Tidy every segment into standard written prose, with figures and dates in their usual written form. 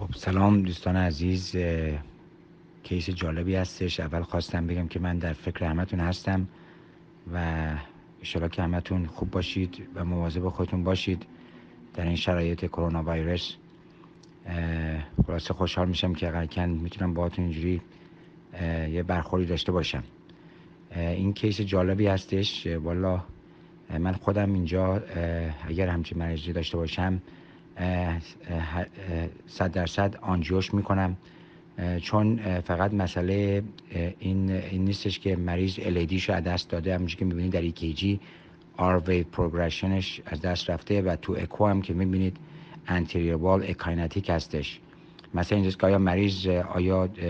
خب سلام دوستان عزیز، کیس جالبی هستش. اول خواستم بگم که من در فکر همتون هستم و انشالله که همتون خوب باشید و مواظب خودتون باشید در این شرایط کرونا ویروس. خلاصه خوشحال میشم که اگرکن میتونم باهاتون اینجوری یه برخوردی داشته باشم. این کیس جالبی هستش، والا من خودم اینجا اگر همچین مریضی داشته باشم 100% آنجیوش میکنم، چون فقط مسئله این نیستش که مریض LED شو از دست داده. همونجوری که میبینید در EKG R-Wave Progressionش از دست رفته و تو اکو هم که میبینید anterior wall اکاینتیک هستش. مثلا اینجاست که آیا مریض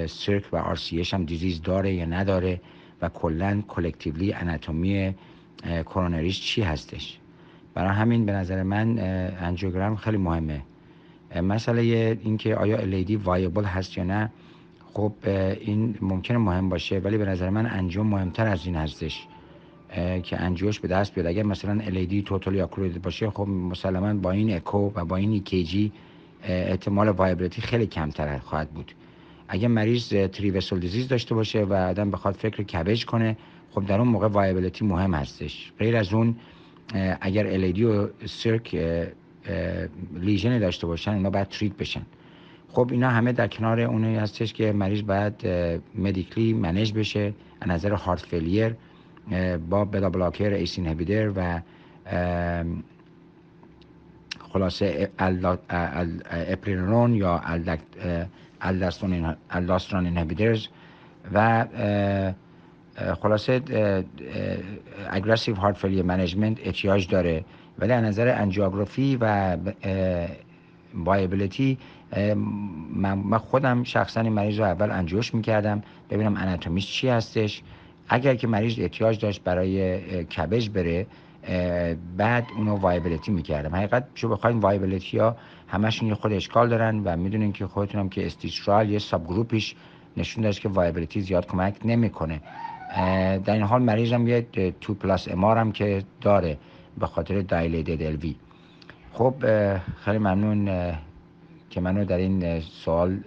سیرک و RCH هم دیزیز داره یا نداره و کلن کلکتیولی اناتومی کرونریش چی هستش. برای همین به نظر من انجیوگرام خیلی مهمه. مسئله اینکه آیا LED وایبل هست یا نه، خب این ممکنه مهم باشه، ولی به نظر من انجیو مهمتر از این هستش که انجیوش به دست بیاد. اگر مثلا LED توتالی آکلودد باشه، خب مسلما با این اکو و با این EKG احتمال وایبلیتی خیلی کمتر خواهد بود. اگر مریض تری وسل دیزیز داشته باشه و آدم بخواد فکر کبج کنه، خب در اون موقع وایبلیتی مهم هستش. غیر از اون اگر LED و سیرک لیژن داشته باشن، اونا باید تریت بشن. خب اینا همه در کنار اونی هستش که مریض باید مدیکلی منیج بشه از نظر هارت فیلیر با بتا بلاکر، ایس اینهیبیتور و خلاصه اپرینورون یا الداسترون اینهیبیتورز و خلاصه اگریسیو هارت فیلیر منیجمنت احتیاج داره. ولی از نظر انجیوگرافی و وایبلیتی من خودم شخصا این مریض رو اول انجیوش میکردم ببینم اناتومیش چی هستش. اگر که مریض احتیاج داشت برای کبج بره، بعد اونو وایبلیتی میکردم. حقیقت شو بخواین وایبلیتی ها همشون یه خود اشکال دارن و میدونین که خودتون هم که استیترال یه ساب گروپش نشون داشت که وایبلیتی زیاد کمک نمیکنه. در این حال مریض هم یه 2+ MR هم که داره به خاطر دایلیتد الوی. خب خیلی ممنون که منو در این سوال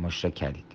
مشارکت کردید.